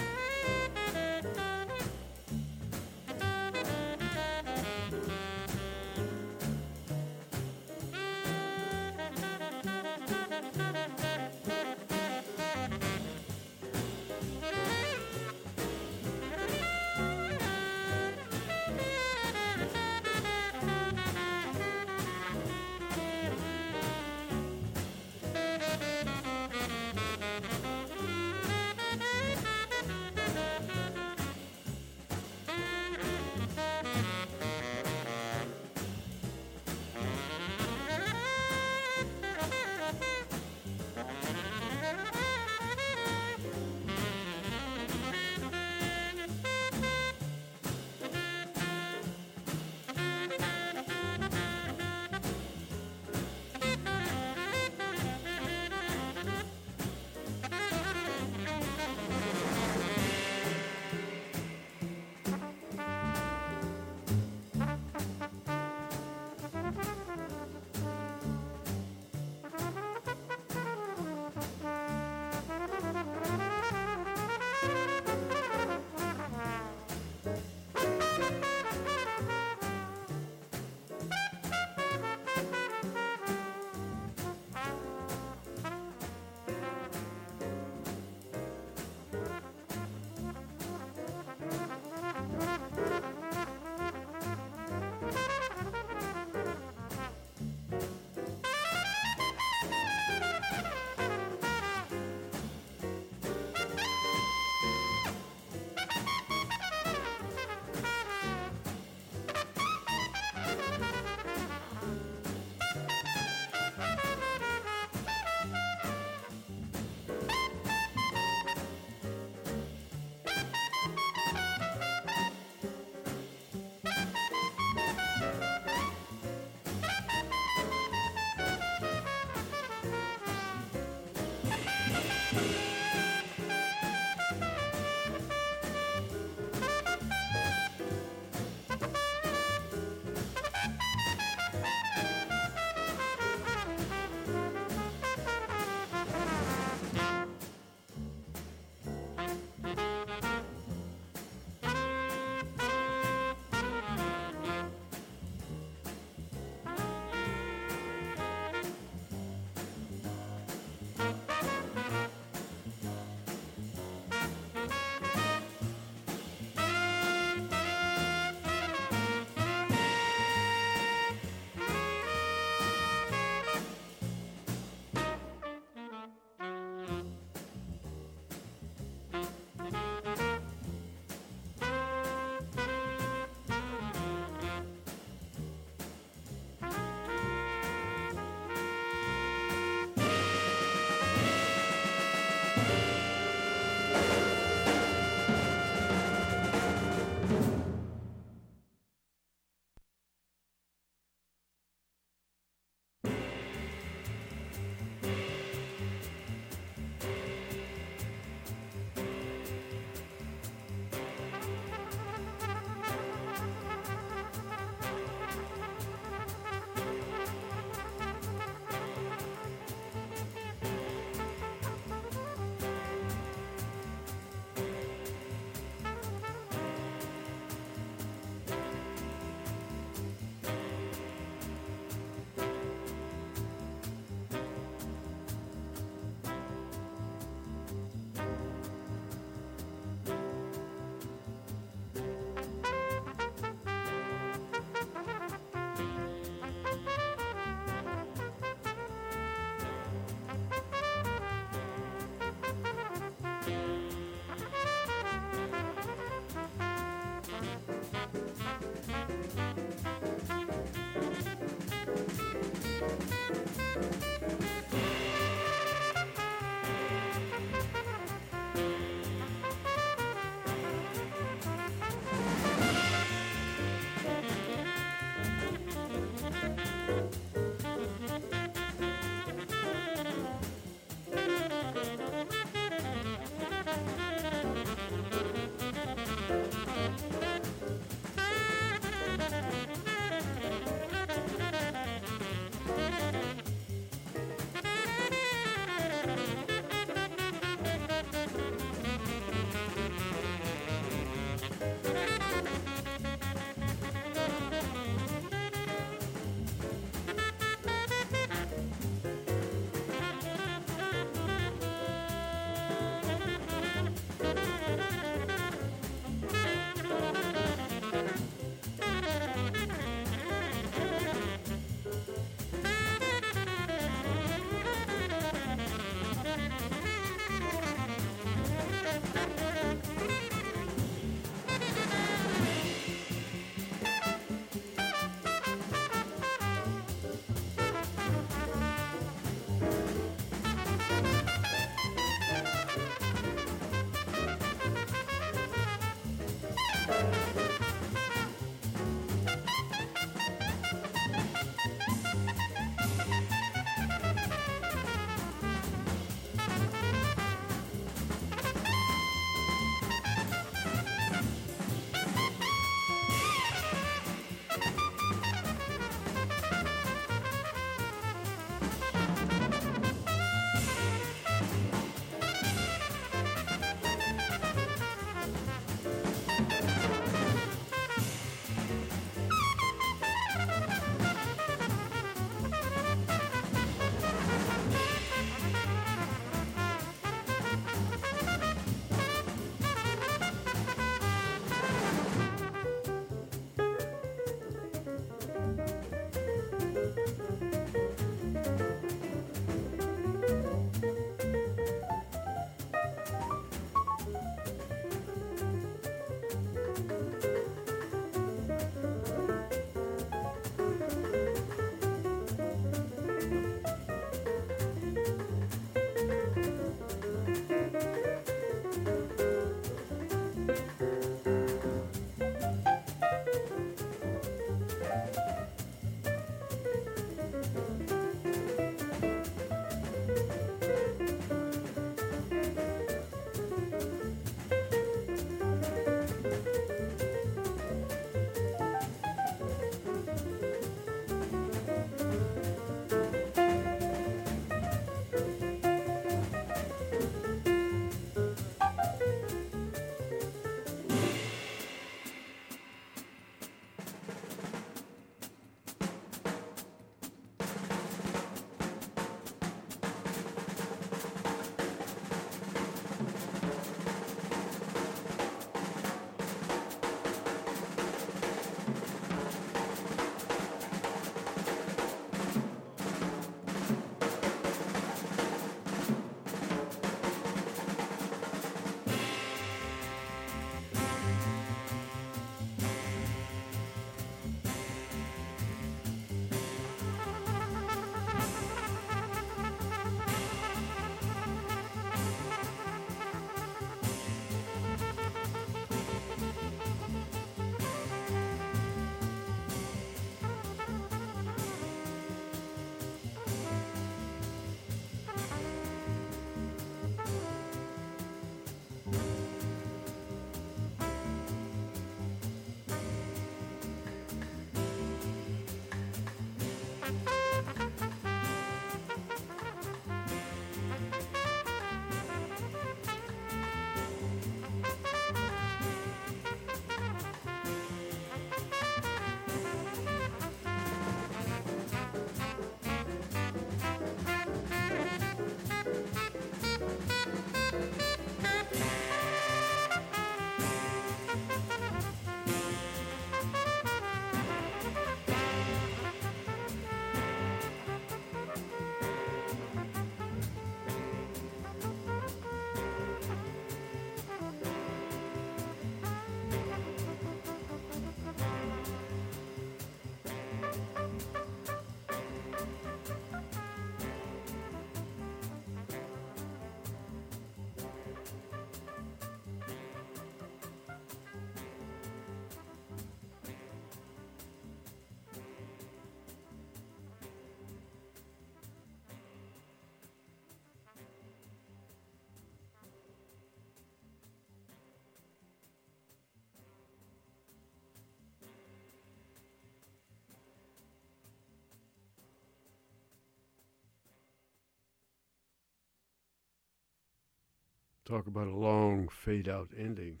Talk about a long fade-out ending.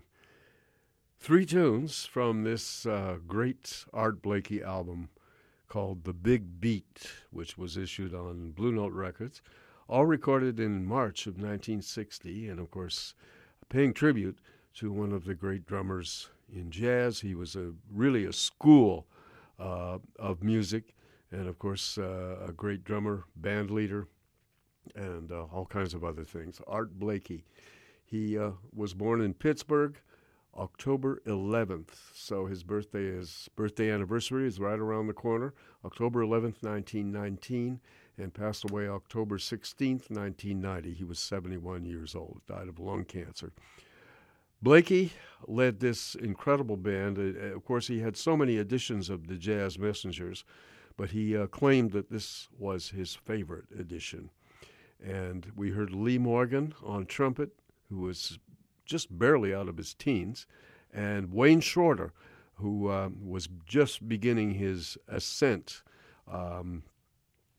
Three tunes from this great Art Blakey album called The Big Beat, which was issued on Blue Note Records, all recorded in March of 1960, and of course paying tribute to one of the great drummers in jazz. He was really a school of music, and of course a great drummer, band leader, and all kinds of other things. Art Blakey. He was born in Pittsburgh, October 11th. So his birthday anniversary is right around the corner, October 11th, 1919, and passed away October 16th, 1990. He was 71 years old, died of lung cancer. Blakey led this incredible band. Of course, he had so many editions of the Jazz Messengers, but he claimed that this was his favorite edition. And we heard Lee Morgan on trumpet, who was just barely out of his teens, and Wayne Shorter, who was just beginning his ascent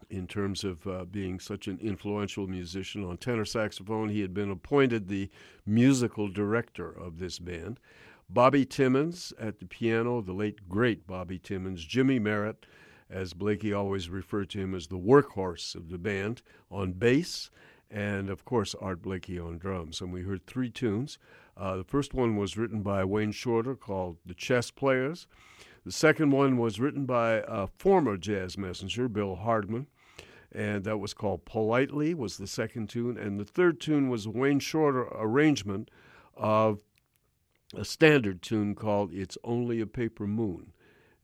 in terms of being such an influential musician. On tenor saxophone, he had been appointed the musical director of this band. Bobby Timmons at the piano, the late, great Bobby Timmons. Jimmy Merritt, as Blakey always referred to him as the workhorse of the band, on bass, and, of course, Art Blakey on drums. And we heard three tunes. The first one was written by Wayne Shorter, called The Chess Players. The second one was written by a former Jazz Messenger, Bill Hardman, and that was called Politely, was the second tune. And the third tune was a Wayne Shorter arrangement of a standard tune called It's Only a Paper Moon.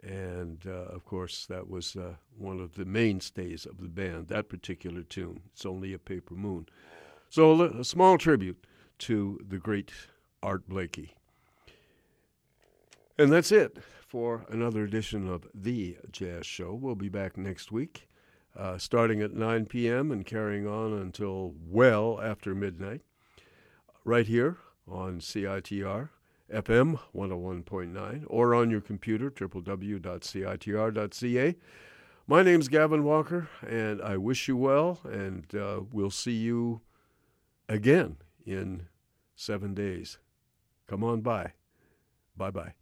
And, of course, that was one of the mainstays of the band, that particular tune, It's Only a Paper Moon. So a small tribute to the great Art Blakey. And that's it for another edition of The Jazz Show. We'll be back next week, starting at 9 p.m. and carrying on until well after midnight, right here on CITR FM 101.9, or on your computer, www.citr.ca. My name's Gavin Walker, and I wish you well, and we'll see you again in 7 days. Come on by. Bye-bye.